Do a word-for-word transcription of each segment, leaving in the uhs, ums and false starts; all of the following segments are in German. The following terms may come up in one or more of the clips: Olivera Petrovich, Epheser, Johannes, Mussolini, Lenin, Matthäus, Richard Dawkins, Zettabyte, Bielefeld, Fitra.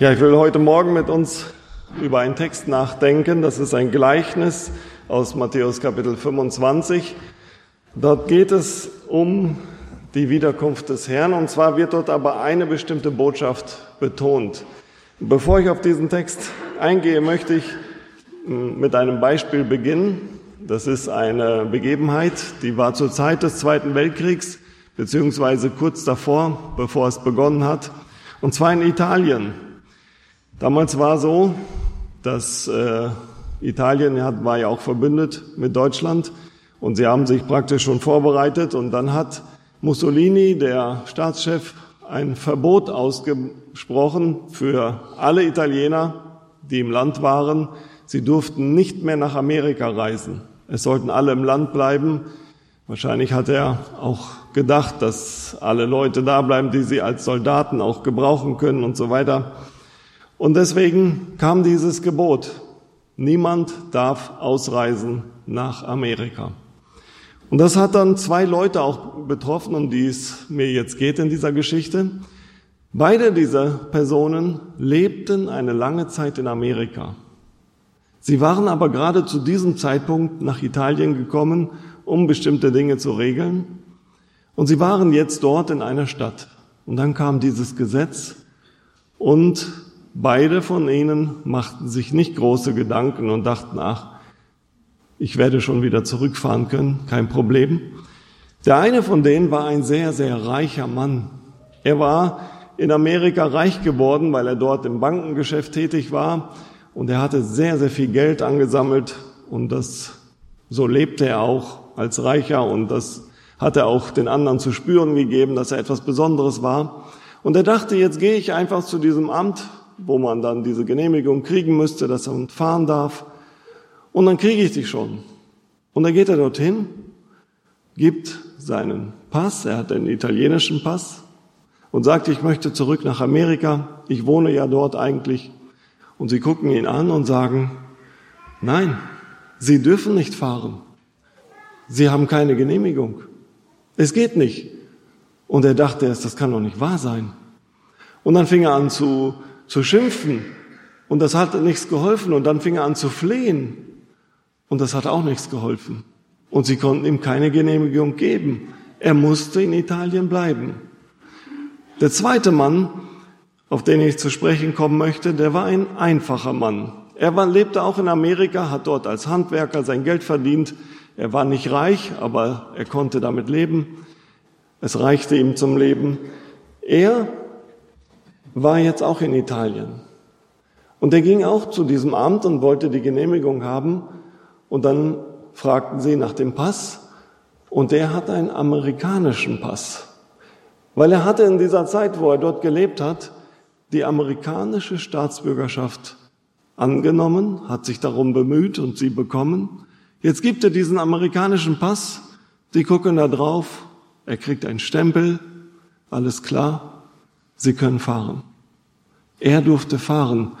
Ja, ich will heute Morgen mit uns über einen Text nachdenken. Das ist ein Gleichnis aus Matthäus Kapitel fünfundzwanzig. Dort geht es um die Wiederkunft des Herrn, und zwar wird dort aber eine bestimmte Botschaft betont. Bevor ich auf diesen Text eingehe, möchte ich mit einem Beispiel beginnen. Das ist eine Begebenheit, die war zur Zeit des Zweiten Weltkriegs, beziehungsweise kurz davor, bevor es begonnen hat, und zwar in Italien. Damals war so, dass äh, Italien hat, war ja auch verbündet mit Deutschland, und sie haben sich praktisch schon vorbereitet, und dann hat Mussolini, der Staatschef, ein Verbot ausgesprochen für alle Italiener, die im Land waren. Sie durften nicht mehr nach Amerika reisen. Es sollten alle im Land bleiben. Wahrscheinlich hat er auch gedacht, dass alle Leute da bleiben, die sie als Soldaten auch gebrauchen können und so weiter. Und deswegen kam dieses Gebot. Niemand darf ausreisen nach Amerika. Und das hat dann zwei Leute auch betroffen, um die es mir jetzt geht in dieser Geschichte. Beide dieser Personen lebten eine lange Zeit in Amerika. Sie waren aber gerade zu diesem Zeitpunkt nach Italien gekommen, um bestimmte Dinge zu regeln. Und sie waren jetzt dort in einer Stadt. Und dann kam dieses Gesetz, und beide von ihnen machten sich nicht große Gedanken und dachten, ach, ich werde schon wieder zurückfahren können, kein Problem. Der eine von denen war ein sehr, sehr reicher Mann. Er war in Amerika reich geworden, weil er dort im Bankengeschäft tätig war, und er hatte sehr, sehr viel Geld angesammelt, und das, so lebte er auch als Reicher, und das hat er auch den anderen zu spüren gegeben, dass er etwas Besonderes war. Und er dachte, jetzt gehe ich einfach zu diesem Amt, wo man dann diese Genehmigung kriegen müsste, dass man fahren darf. Und dann kriege ich dich schon. Und dann geht er dorthin, gibt seinen Pass, er hat einen italienischen Pass, und sagt, ich möchte zurück nach Amerika, ich wohne ja dort eigentlich. Und sie gucken ihn an und sagen, nein, Sie dürfen nicht fahren. Sie haben keine Genehmigung. Es geht nicht. Und er dachte erst, das kann doch nicht wahr sein. Und dann fing er an zu zu schimpfen, und das hat nichts geholfen, und dann fing er an zu flehen, und das hat auch nichts geholfen, und sie konnten ihm keine Genehmigung geben. Er musste in Italien bleiben. Der zweite Mann, auf den ich zu sprechen kommen möchte, der war ein einfacher Mann. Er war, lebte auch in Amerika, hat dort als Handwerker sein Geld verdient. Er war nicht reich, aber er konnte damit leben. Es reichte ihm zum Leben. Er war jetzt auch in Italien. Und er ging auch zu diesem Amt und wollte die Genehmigung haben. Und dann fragten sie nach dem Pass. Und der hatte einen amerikanischen Pass. Weil er hatte in dieser Zeit, wo er dort gelebt hat, die amerikanische Staatsbürgerschaft angenommen, hat sich darum bemüht und sie bekommen. Jetzt gibt er diesen amerikanischen Pass. Die gucken da drauf. Er kriegt einen Stempel. Alles klar. Sie können fahren. Er durfte fahren.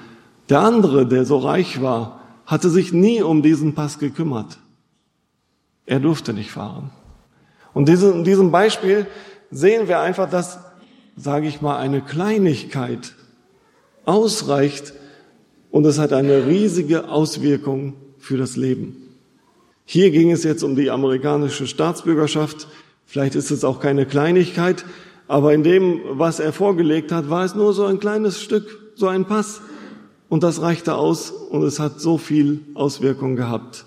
Der andere, der so reich war, hatte sich nie um diesen Pass gekümmert. Er durfte nicht fahren. Und in diesem Beispiel sehen wir einfach, dass, sage ich mal, eine Kleinigkeit ausreicht, und es hat eine riesige Auswirkung für das Leben. Hier ging es jetzt um die amerikanische Staatsbürgerschaft. Vielleicht ist es auch keine Kleinigkeit, aber in dem, was er vorgelegt hat, war es nur so ein kleines Stück, so ein Pass. Und das reichte aus, und es hat so viel Auswirkung gehabt.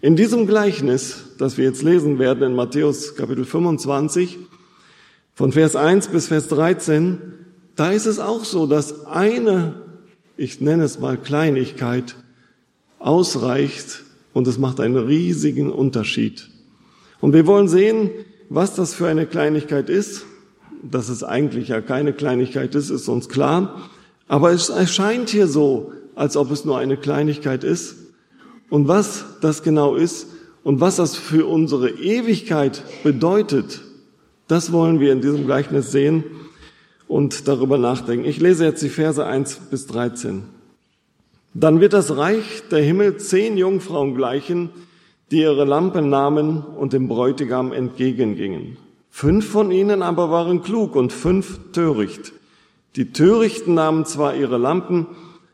In diesem Gleichnis, das wir jetzt lesen werden in Matthäus Kapitel fünfundzwanzig, von Vers eins bis Vers dreizehn, da ist es auch so, dass eine, ich nenne es mal Kleinigkeit, ausreicht, und es macht einen riesigen Unterschied. Und wir wollen sehen, was das für eine Kleinigkeit ist. Dass es eigentlich ja keine Kleinigkeit ist, ist uns klar. Aber es erscheint hier so, als ob es nur eine Kleinigkeit ist. Und was das genau ist und was das für unsere Ewigkeit bedeutet, das wollen wir in diesem Gleichnis sehen und darüber nachdenken. Ich lese jetzt die Verse eins bis dreizehn. Dann wird das Reich der Himmel zehn Jungfrauen gleichen, die ihre Lampen nahmen und dem Bräutigam entgegengingen. Fünf von ihnen aber waren klug und fünf töricht. Die Törichten nahmen zwar ihre Lampen,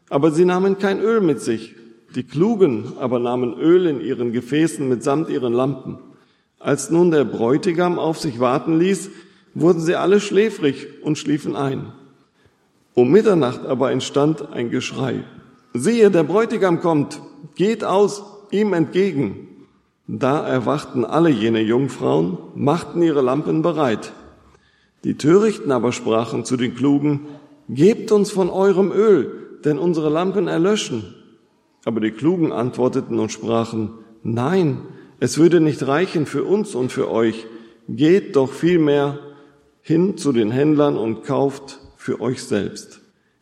aber sie nahmen kein Öl mit sich. Die Klugen aber nahmen Öl in ihren Gefäßen mitsamt ihren Lampen. Als nun der Bräutigam auf sich warten ließ, wurden sie alle schläfrig und schliefen ein. Um Mitternacht aber entstand ein Geschrei. Siehe, der Bräutigam kommt, geht aus ihm entgegen. Da erwachten alle jene Jungfrauen, machten ihre Lampen bereit. Die Törichten aber sprachen zu den Klugen, gebt uns von eurem Öl, denn unsere Lampen erlöschen. Aber die Klugen antworteten und sprachen, nein, es würde nicht reichen für uns und für euch. Geht doch vielmehr hin zu den Händlern und kauft für euch selbst.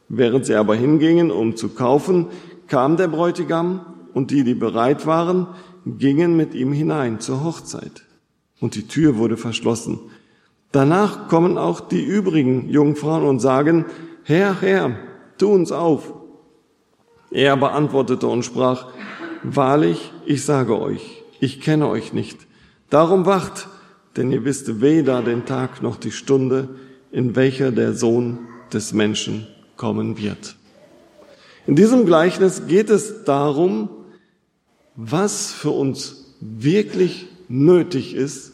Während sie aber hingingen, um zu kaufen, kam der Bräutigam, und die, die bereit waren, gingen mit ihm hinein zur Hochzeit. Und die Tür wurde verschlossen. Danach kommen auch die übrigen Jungfrauen und sagen, Herr, Herr, tu uns auf. Er aber antwortete und sprach, wahrlich, ich sage euch, ich kenne euch nicht. Darum wacht, denn ihr wisst weder den Tag noch die Stunde, in welcher der Sohn des Menschen kommen wird. In diesem Gleichnis geht es darum, was für uns wirklich nötig ist,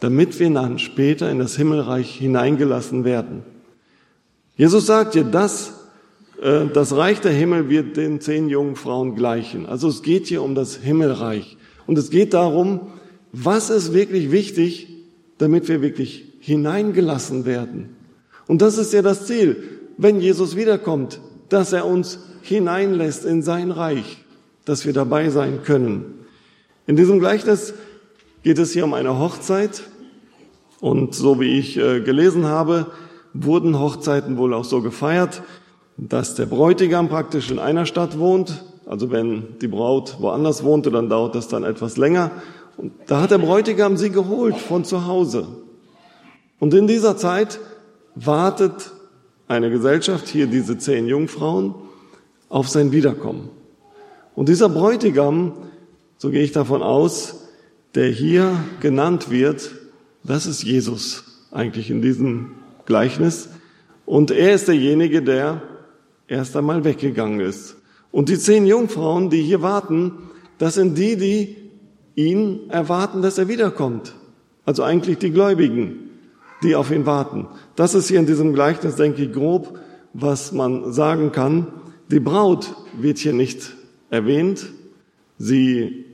damit wir dann später in das Himmelreich hineingelassen werden. Jesus sagt ja, das, äh, das Reich der Himmel wird den zehn jungen Frauen gleichen. Also es geht hier um das Himmelreich. Und es geht darum, was ist wirklich wichtig, damit wir wirklich hineingelassen werden. Und das ist ja das Ziel, wenn Jesus wiederkommt, dass er uns hineinlässt in sein Reich, dass wir dabei sein können. In diesem Gleichnis geht es hier um eine Hochzeit. Und so wie ich äh, gelesen habe, wurden Hochzeiten wohl auch so gefeiert, dass der Bräutigam praktisch in einer Stadt wohnt. Also wenn die Braut woanders wohnte, dann dauert das dann etwas länger. Und da hat der Bräutigam sie geholt von zu Hause. Und in dieser Zeit wartet eine Gesellschaft, hier diese zehn Jungfrauen, auf sein Wiederkommen. Und dieser Bräutigam, so gehe ich davon aus, der hier genannt wird, das ist Jesus eigentlich in diesem Gleichnis. Und er ist derjenige, der erst einmal weggegangen ist. Und die zehn Jungfrauen, die hier warten, das sind die, die ihn erwarten, dass er wiederkommt. Also eigentlich die Gläubigen, die auf ihn warten. Das ist hier in diesem Gleichnis, denke ich, grob, was man sagen kann. Die Braut wird hier nicht erwähnt. Sie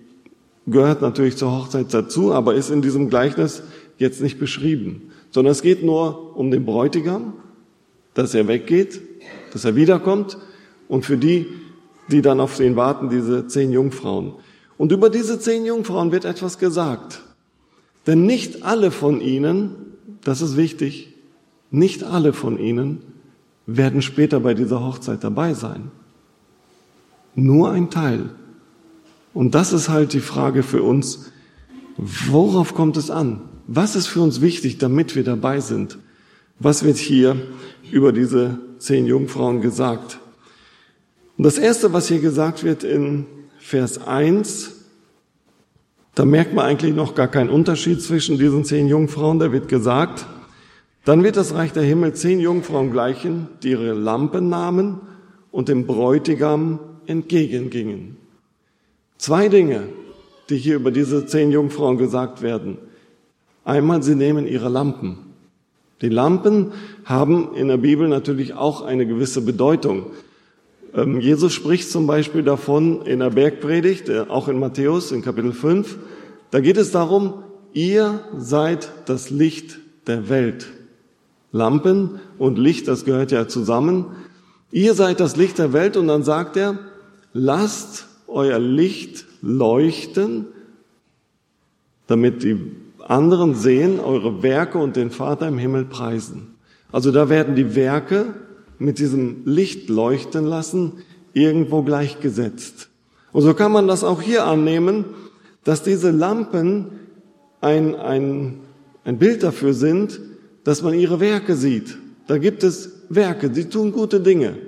gehört natürlich zur Hochzeit dazu, aber ist in diesem Gleichnis jetzt nicht beschrieben. Sondern es geht nur um den Bräutigam, dass er weggeht, dass er wiederkommt und für die, die dann auf ihn warten, diese zehn Jungfrauen. Und über diese zehn Jungfrauen wird etwas gesagt. Denn nicht alle von ihnen, das ist wichtig, nicht alle von ihnen werden später bei dieser Hochzeit dabei sein. Nur ein Teil. Und das ist halt die Frage für uns, worauf kommt es an? Was ist für uns wichtig, damit wir dabei sind? Was wird hier über diese zehn Jungfrauen gesagt? Und das Erste, was hier gesagt wird in Vers eins, da merkt man eigentlich noch gar keinen Unterschied zwischen diesen zehn Jungfrauen. Da wird gesagt, dann wird das Reich der Himmel zehn Jungfrauen gleichen, die ihre Lampen nahmen und dem Bräutigam entgegengingen. Zwei Dinge, die hier über diese zehn Jungfrauen gesagt werden. Einmal, sie nehmen ihre Lampen. Die Lampen haben in der Bibel natürlich auch eine gewisse Bedeutung. Jesus spricht zum Beispiel davon in der Bergpredigt, auch in Matthäus, in Kapitel fünf. Da geht es darum, ihr seid das Licht der Welt. Lampen und Licht, das gehört ja zusammen. Ihr seid das Licht der Welt, und dann sagt er, lasst euer Licht leuchten, damit die anderen sehen, eure Werke und den Vater im Himmel preisen. Also da werden die Werke mit diesem Licht leuchten lassen irgendwo gleichgesetzt. Und so kann man das auch hier annehmen, dass diese Lampen ein, ein, ein Bild dafür sind, dass man ihre Werke sieht. Da gibt es Werke, die tun gute Dinge.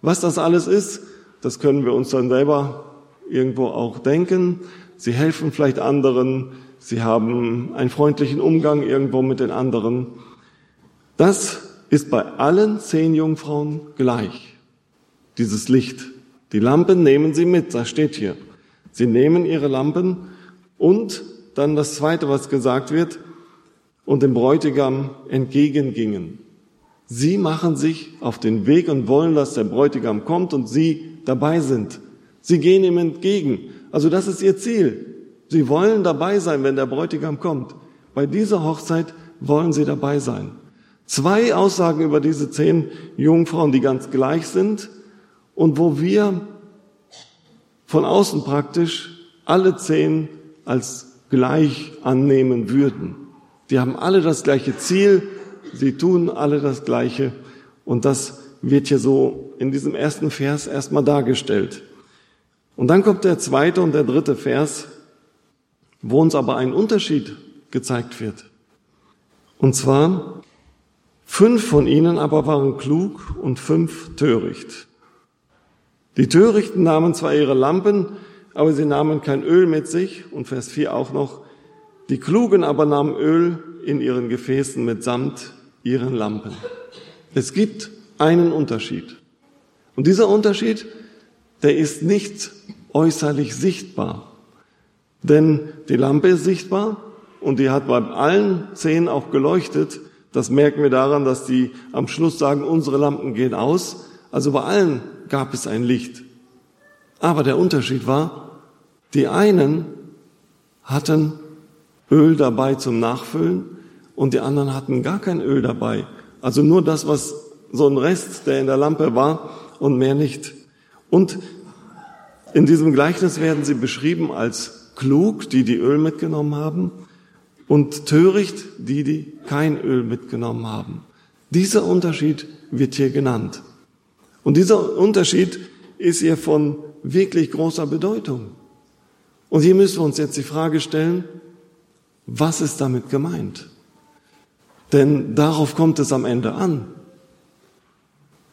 Was das alles ist, das können wir uns dann selber irgendwo auch denken. Sie helfen vielleicht anderen, sie haben einen freundlichen Umgang irgendwo mit den anderen. Das ist bei allen zehn Jungfrauen gleich, dieses Licht. Die Lampen nehmen sie mit, das steht hier. Sie nehmen ihre Lampen und dann das Zweite, was gesagt wird, und dem Bräutigam entgegengingen. Sie machen sich auf den Weg und wollen, dass der Bräutigam kommt und sie dabei sind. Sie gehen ihm entgegen. Also das ist ihr Ziel. Sie wollen dabei sein, wenn der Bräutigam kommt. Bei dieser Hochzeit wollen sie dabei sein. Zwei Aussagen über diese zehn Jungfrauen, die ganz gleich sind und wo wir von außen praktisch alle zehn als gleich annehmen würden. Die haben alle das gleiche Ziel, sie tun alle das Gleiche und das wird hier so in diesem ersten Vers erstmal dargestellt. Und dann kommt der zweite und der dritte Vers, wo uns aber ein Unterschied gezeigt wird. Und zwar, fünf von ihnen aber waren klug und fünf töricht. Die Törichten nahmen zwar ihre Lampen, aber sie nahmen kein Öl mit sich, und Vers vier auch noch, die Klugen aber nahmen Öl in ihren Gefäßen mitsamt ihren Lampen. Es gibt einen Unterschied. Und dieser Unterschied, der ist nicht äußerlich sichtbar. Denn die Lampe ist sichtbar und die hat bei allen zehn auch geleuchtet. Das merken wir daran, dass die am Schluss sagen, unsere Lampen gehen aus. Also bei allen gab es ein Licht. Aber der Unterschied war, die einen hatten Öl dabei zum Nachfüllen und die anderen hatten gar kein Öl dabei. Also nur das, was so ein Rest, der in der Lampe war und mehr nicht. Und in diesem Gleichnis werden sie beschrieben als klug, die die Öl mitgenommen haben, und töricht, die die kein Öl mitgenommen haben. Dieser Unterschied wird hier genannt. Und dieser Unterschied ist hier von wirklich großer Bedeutung. Und hier müssen wir uns jetzt die Frage stellen, was ist damit gemeint? Denn darauf kommt es am Ende an.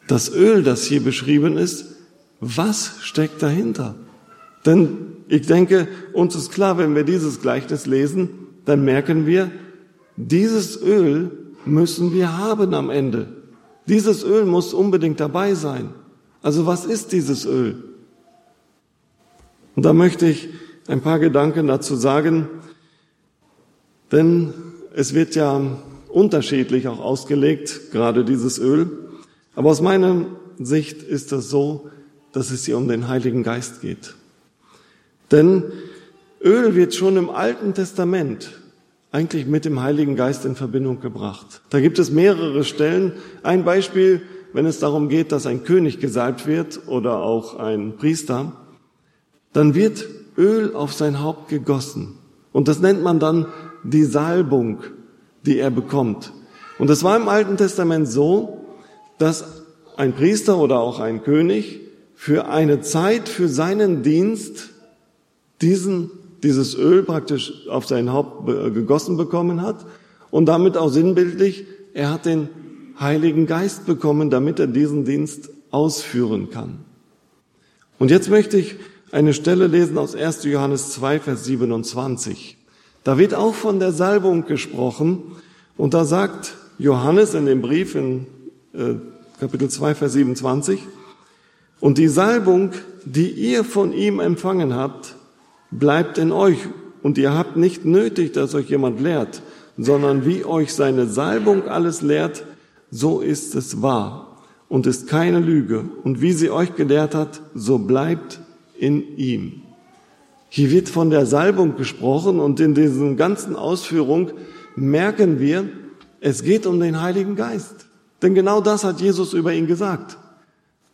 Das Öl, das hier beschrieben ist, was steckt dahinter? Denn ich denke, uns ist klar, wenn wir dieses Gleichnis lesen, dann merken wir, dieses Öl müssen wir haben am Ende. Dieses Öl muss unbedingt dabei sein. Also was ist dieses Öl? Und da möchte ich ein paar Gedanken dazu sagen, denn es wird ja unterschiedlich auch ausgelegt, gerade dieses Öl. Aber aus meiner Sicht ist das so, dass es hier um den Heiligen Geist geht. Denn Öl wird schon im Alten Testament eigentlich mit dem Heiligen Geist in Verbindung gebracht. Da gibt es mehrere Stellen. Ein Beispiel, wenn es darum geht, dass ein König gesalbt wird oder auch ein Priester, dann wird Öl auf sein Haupt gegossen. Und das nennt man dann die Salbung, die er bekommt. Und das war im Alten Testament so, dass ein Priester oder auch ein König für eine Zeit, für seinen Dienst, diesen, dieses Öl praktisch auf sein Haupt gegossen bekommen hat und damit auch sinnbildlich, er hat den Heiligen Geist bekommen, damit er diesen Dienst ausführen kann. Und jetzt möchte ich eine Stelle lesen aus ersten Johannes zwei, Vers siebenundzwanzig. Da wird auch von der Salbung gesprochen und da sagt Johannes in dem Brief in äh, Kapitel zwei, Vers siebenundzwanzig, und die Salbung, die ihr von ihm empfangen habt, bleibt in euch und ihr habt nicht nötig, dass euch jemand lehrt, sondern wie euch seine Salbung alles lehrt, so ist es wahr und ist keine Lüge. Und wie sie euch gelehrt hat, so bleibt in ihm. Hier wird von der Salbung gesprochen und in diesen ganzen Ausführungen merken wir, es geht um den Heiligen Geist. Denn genau das hat Jesus über ihn gesagt.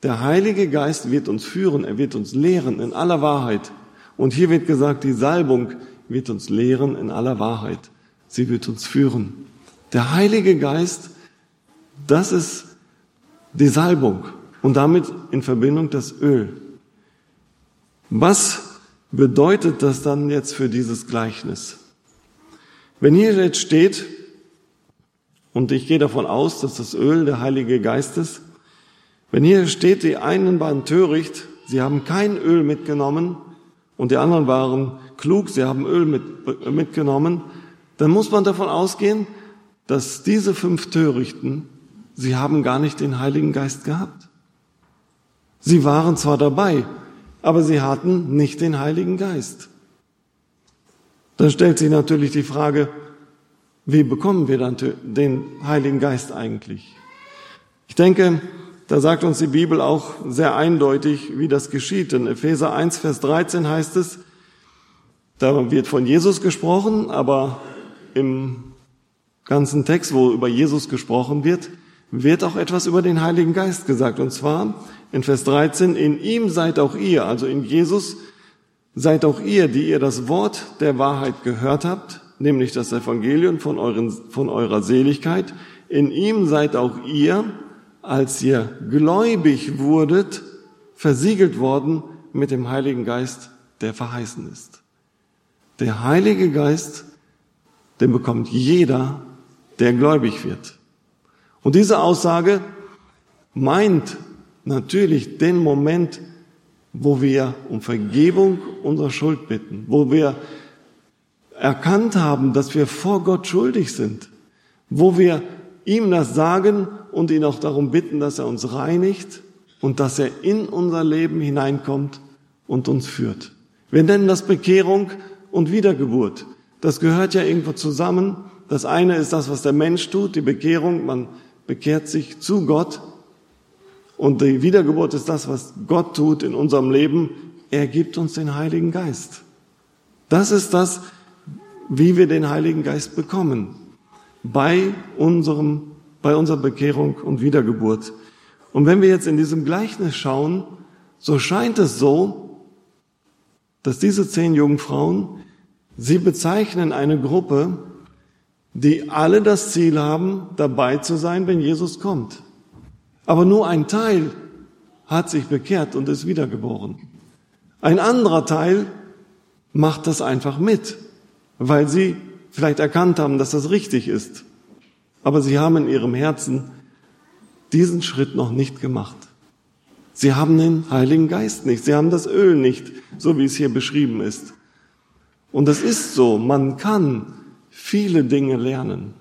Der Heilige Geist wird uns führen, er wird uns lehren in aller Wahrheit. Und hier wird gesagt, die Salbung wird uns lehren in aller Wahrheit. Sie wird uns führen. Der Heilige Geist, das ist die Salbung und damit in Verbindung das Öl. Was bedeutet das dann jetzt für dieses Gleichnis? Wenn hier jetzt steht, und ich gehe davon aus, dass das Öl der Heilige Geist ist, wenn hier steht, die einen waren töricht, sie haben kein Öl mitgenommen, und die anderen waren klug, sie haben Öl mit, mitgenommen, dann muss man davon ausgehen, dass diese fünf Törichten sie haben gar nicht den Heiligen Geist gehabt. Sie waren zwar dabei, aber sie hatten nicht den Heiligen Geist. Da stellt sich natürlich die Frage, wie bekommen wir dann den Heiligen Geist eigentlich? Ich denke, da sagt uns die Bibel auch sehr eindeutig, wie das geschieht. In Epheser eins, Vers dreizehn heißt es, da wird von Jesus gesprochen, aber im ganzen Text, wo über Jesus gesprochen wird, wird auch etwas über den Heiligen Geist gesagt. Und zwar in Vers dreizehn, in ihm seid auch ihr, also in Jesus seid auch ihr, die ihr das Wort der Wahrheit gehört habt, nämlich das Evangelium von, euren, von eurer Seligkeit. In ihm seid auch ihr, als ihr gläubig wurdet, versiegelt worden mit dem Heiligen Geist, der verheißen ist. Der Heilige Geist, den bekommt jeder, der gläubig wird. Und diese Aussage meint natürlich den Moment, wo wir um Vergebung unserer Schuld bitten, wo wir erkannt haben, dass wir vor Gott schuldig sind, wo wir ihm das sagen und ihn auch darum bitten, dass er uns reinigt und dass er in unser Leben hineinkommt und uns führt. Wir nennen das Bekehrung und Wiedergeburt. Das gehört ja irgendwo zusammen. Das eine ist das, was der Mensch tut, die Bekehrung, man bekehrt sich zu Gott. Und die Wiedergeburt ist das, was Gott tut in unserem Leben. Er gibt uns den Heiligen Geist. Das ist das, wie wir den Heiligen Geist bekommen. Bei unserem, bei unserer Bekehrung und Wiedergeburt. Und wenn wir jetzt in diesem Gleichnis schauen, so scheint es so, dass diese zehn jungen Frauen, sie bezeichnen eine Gruppe, die alle das Ziel haben, dabei zu sein, wenn Jesus kommt. Aber nur ein Teil hat sich bekehrt und ist wiedergeboren. Ein anderer Teil macht das einfach mit, weil sie vielleicht erkannt haben, dass das richtig ist. Aber sie haben in ihrem Herzen diesen Schritt noch nicht gemacht. Sie haben den Heiligen Geist nicht, sie haben das Öl nicht, so wie es hier beschrieben ist. Und das ist so, man kann viele Dinge lernen.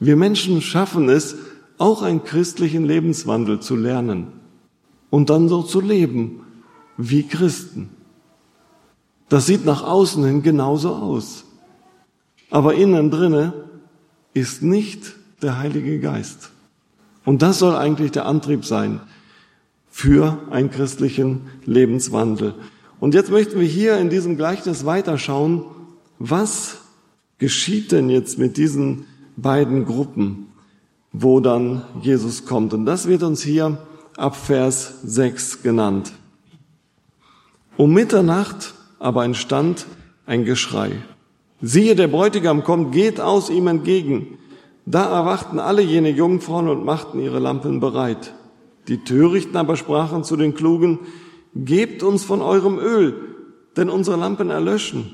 Wir Menschen schaffen es, auch einen christlichen Lebenswandel zu lernen und dann so zu leben wie Christen. Das sieht nach außen hin genauso aus. Aber innen drinne ist nicht der Heilige Geist. Und das soll eigentlich der Antrieb sein für einen christlichen Lebenswandel. Und jetzt möchten wir hier in diesem Gleichnis weiterschauen, was geschieht denn jetzt mit diesen beiden Gruppen, wo dann Jesus kommt. Und das wird uns hier ab Vers sechs genannt. Um Mitternacht aber entstand ein Geschrei. Siehe, der Bräutigam kommt, geht aus ihm entgegen. Da erwachten alle jene Jungfrauen und machten ihre Lampen bereit. Die Törichten aber sprachen zu den Klugen, gebt uns von eurem Öl, denn unsere Lampen erlöschen.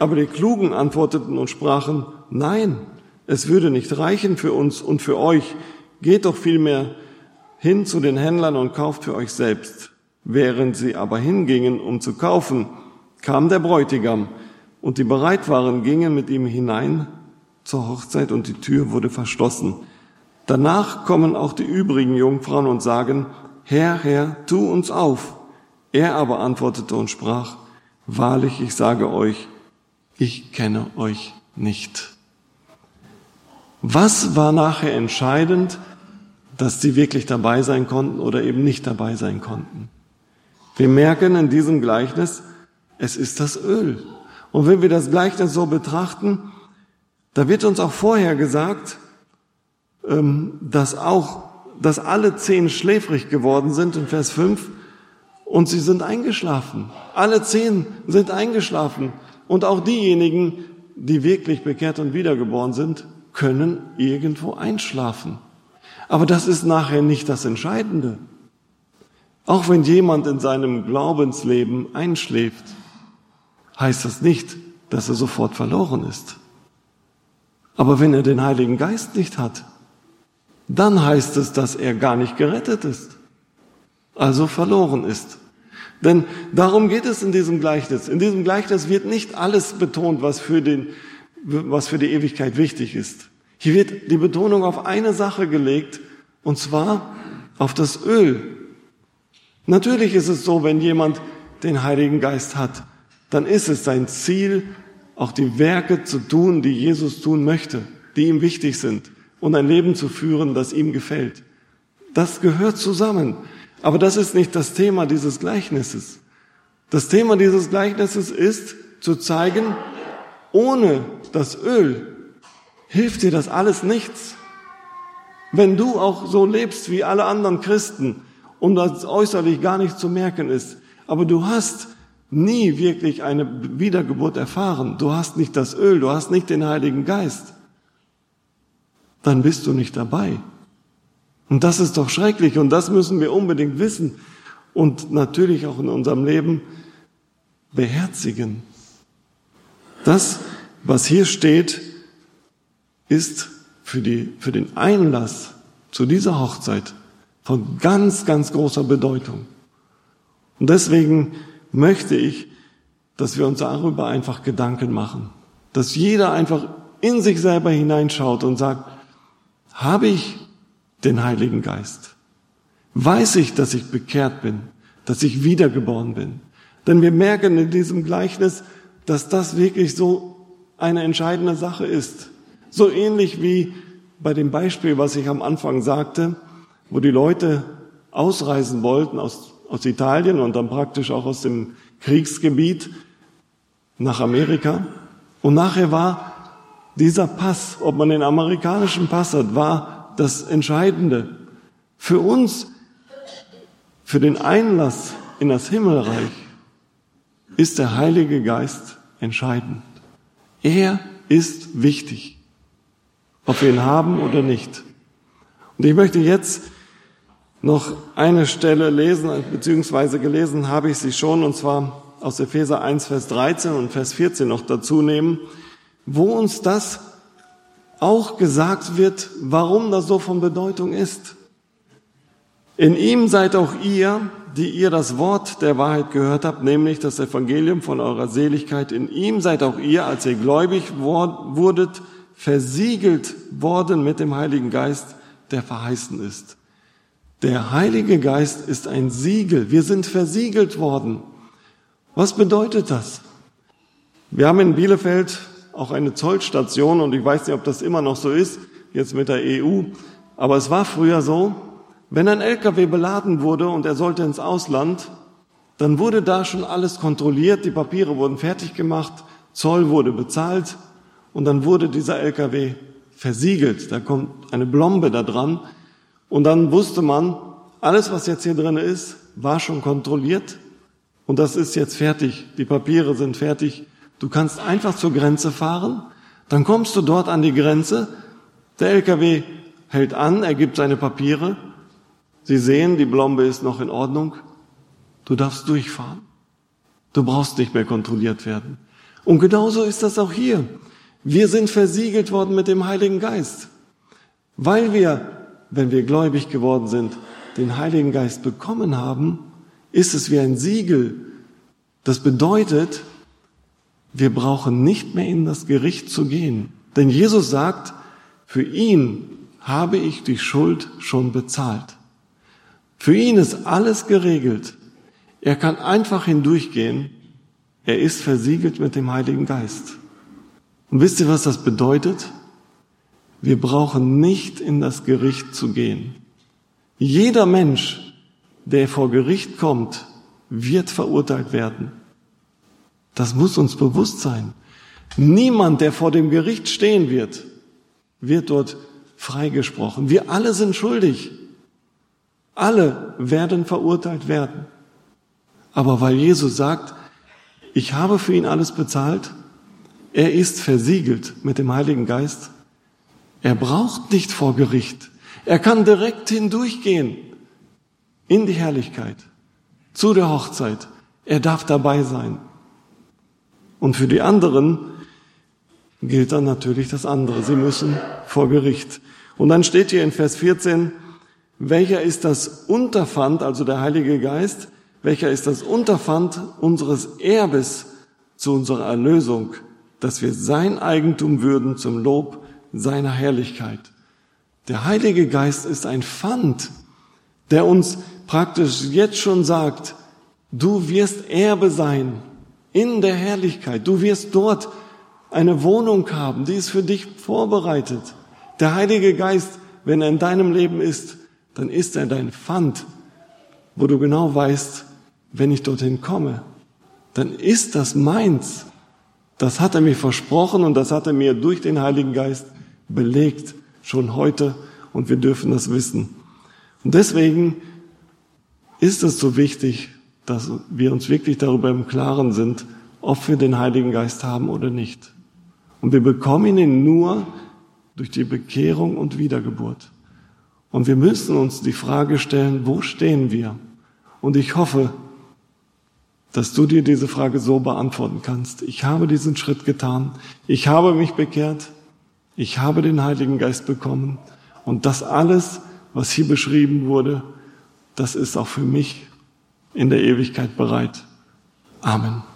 Aber die Klugen antworteten und sprachen, nein, es würde nicht reichen für uns und für euch. Geht doch vielmehr hin zu den Händlern und kauft für euch selbst. Während sie aber hingingen, um zu kaufen, kam der Bräutigam. Und die bereit waren, gingen mit ihm hinein zur Hochzeit und die Tür wurde verschlossen. Danach kommen auch die übrigen Jungfrauen und sagen, Herr, Herr, tu uns auf. Er aber antwortete und sprach, wahrlich, ich sage euch, ich kenne euch nicht. Was war nachher entscheidend, dass sie wirklich dabei sein konnten oder eben nicht dabei sein konnten? Wir merken in diesem Gleichnis, es ist das Öl. Und wenn wir das Gleichnis so betrachten, da wird uns auch vorher gesagt, dass auch, dass alle zehn schläfrig geworden sind in Vers fünf und sie sind eingeschlafen. Alle zehn sind eingeschlafen und auch diejenigen, die wirklich bekehrt und wiedergeboren sind, können irgendwo einschlafen. Aber das ist nachher nicht das Entscheidende. Auch wenn jemand in seinem Glaubensleben einschläft, heißt das nicht, dass er sofort verloren ist. Aber wenn er den Heiligen Geist nicht hat, dann heißt es, dass er gar nicht gerettet ist, also verloren ist. Denn darum geht es in diesem Gleichnis. In diesem Gleichnis wird nicht alles betont, was für den, was für die Ewigkeit wichtig ist. Hier wird die Betonung auf eine Sache gelegt, und zwar auf das Öl. Natürlich ist es so, wenn jemand den Heiligen Geist hat, dann ist es sein Ziel, auch die Werke zu tun, die Jesus tun möchte, die ihm wichtig sind, und ein Leben zu führen, das ihm gefällt. Das gehört zusammen. Aber das ist nicht das Thema dieses Gleichnisses. Das Thema dieses Gleichnisses ist, zu zeigen, ohne das Öl hilft dir das alles nichts. Wenn du auch so lebst wie alle anderen Christen und das äußerlich gar nicht zu merken ist, aber du hast nie wirklich eine Wiedergeburt erfahren, du hast nicht das Öl, du hast nicht den Heiligen Geist, dann bist du nicht dabei. Und das ist doch schrecklich, und das müssen wir unbedingt wissen und natürlich auch in unserem Leben beherzigen. Das, was hier steht, ist für die, für den Einlass zu dieser Hochzeit von ganz, ganz großer Bedeutung. Und deswegen möchte ich, dass wir uns darüber einfach Gedanken machen, dass jeder einfach in sich selber hineinschaut und sagt, habe ich den Heiligen Geist? Weiß ich, dass ich bekehrt bin, dass ich wiedergeboren bin? Denn wir merken in diesem Gleichnis, dass das wirklich so eine entscheidende Sache ist. So ähnlich wie bei dem Beispiel, was ich am Anfang sagte, wo die Leute ausreisen wollten aus, aus Italien und dann praktisch auch aus dem Kriegsgebiet nach Amerika. Und nachher war dieser Pass, ob man den amerikanischen Pass hat, war das Entscheidende. Für uns, für den Einlass in das Himmelreich, ist der Heilige Geist entscheidend. Er ist wichtig, ob wir ihn haben oder nicht. Und ich möchte jetzt noch eine Stelle lesen, beziehungsweise gelesen habe ich sie schon, und zwar aus Epheser eins, Vers dreizehn und Vers vierzehn noch dazu nehmen, wo uns das auch gesagt wird, warum das so von Bedeutung ist. In ihm seid auch ihr, die ihr das Wort der Wahrheit gehört habt, nämlich das Evangelium von eurer Seligkeit. In ihm seid auch ihr, als ihr gläubig wurdet, versiegelt worden mit dem Heiligen Geist, der verheißen ist. Der Heilige Geist ist ein Siegel. Wir sind versiegelt worden. Was bedeutet das? Wir haben in Bielefeld auch eine Zollstation, und ich weiß nicht, ob das immer noch so ist, jetzt mit der E U, aber es war früher so, wenn ein L K W beladen wurde und er sollte ins Ausland, dann wurde da schon alles kontrolliert, die Papiere wurden fertig gemacht, Zoll wurde bezahlt und dann wurde dieser L K W versiegelt. Da kommt eine Blombe da dran und dann wusste man, alles, was jetzt hier drin ist, war schon kontrolliert und das ist jetzt fertig, die Papiere sind fertig. Du kannst einfach zur Grenze fahren, dann kommst du dort an die Grenze, der L K W hält an, er gibt seine Papiere, Sie sehen, die Blombe ist noch in Ordnung. Du darfst durchfahren. Du brauchst nicht mehr kontrolliert werden. Und genauso ist das auch hier. Wir sind versiegelt worden mit dem Heiligen Geist, weil wir, wenn wir gläubig geworden sind, den Heiligen Geist bekommen haben, ist es wie ein Siegel. Das bedeutet, wir brauchen nicht mehr in das Gericht zu gehen. Denn Jesus sagt, für ihn habe ich die Schuld schon bezahlt. Für ihn ist alles geregelt. Er kann einfach hindurchgehen. Er ist versiegelt mit dem Heiligen Geist. Und wisst ihr, was das bedeutet? Wir brauchen nicht in das Gericht zu gehen. Jeder Mensch, der vor Gericht kommt, wird verurteilt werden. Das muss uns bewusst sein. Niemand, der vor dem Gericht stehen wird, wird dort freigesprochen. Wir alle sind schuldig. Alle werden verurteilt werden. Aber weil Jesus sagt, ich habe für ihn alles bezahlt, er ist versiegelt mit dem Heiligen Geist, er braucht nicht vor Gericht. Er kann direkt hindurchgehen in die Herrlichkeit, zu der Hochzeit. Er darf dabei sein. Und für die anderen gilt dann natürlich das andere. Sie müssen vor Gericht. Und dann steht hier in Vers vierzehn, welcher ist das Unterpfand, also der Heilige Geist, welcher ist das Unterpfand unseres Erbes zu unserer Erlösung, dass wir sein Eigentum würden zum Lob seiner Herrlichkeit. Der Heilige Geist ist ein Pfand, der uns praktisch jetzt schon sagt, du wirst Erbe sein in der Herrlichkeit. Du wirst dort eine Wohnung haben, die ist für dich vorbereitet. Der Heilige Geist, wenn er in deinem Leben ist, dann ist er dein Pfand, wo du genau weißt, wenn ich dorthin komme, dann ist das meins. Das hat er mir versprochen und das hat er mir durch den Heiligen Geist belegt, schon heute, und wir dürfen das wissen. Und deswegen ist es so wichtig, dass wir uns wirklich darüber im Klaren sind, ob wir den Heiligen Geist haben oder nicht. Und wir bekommen ihn nur durch die Bekehrung und Wiedergeburt. Und wir müssen uns die Frage stellen, wo stehen wir? Und ich hoffe, dass du dir diese Frage so beantworten kannst. Ich habe diesen Schritt getan. Ich habe mich bekehrt. Ich habe den Heiligen Geist bekommen. Und das alles, was hier beschrieben wurde, das ist auch für mich in der Ewigkeit bereit. Amen.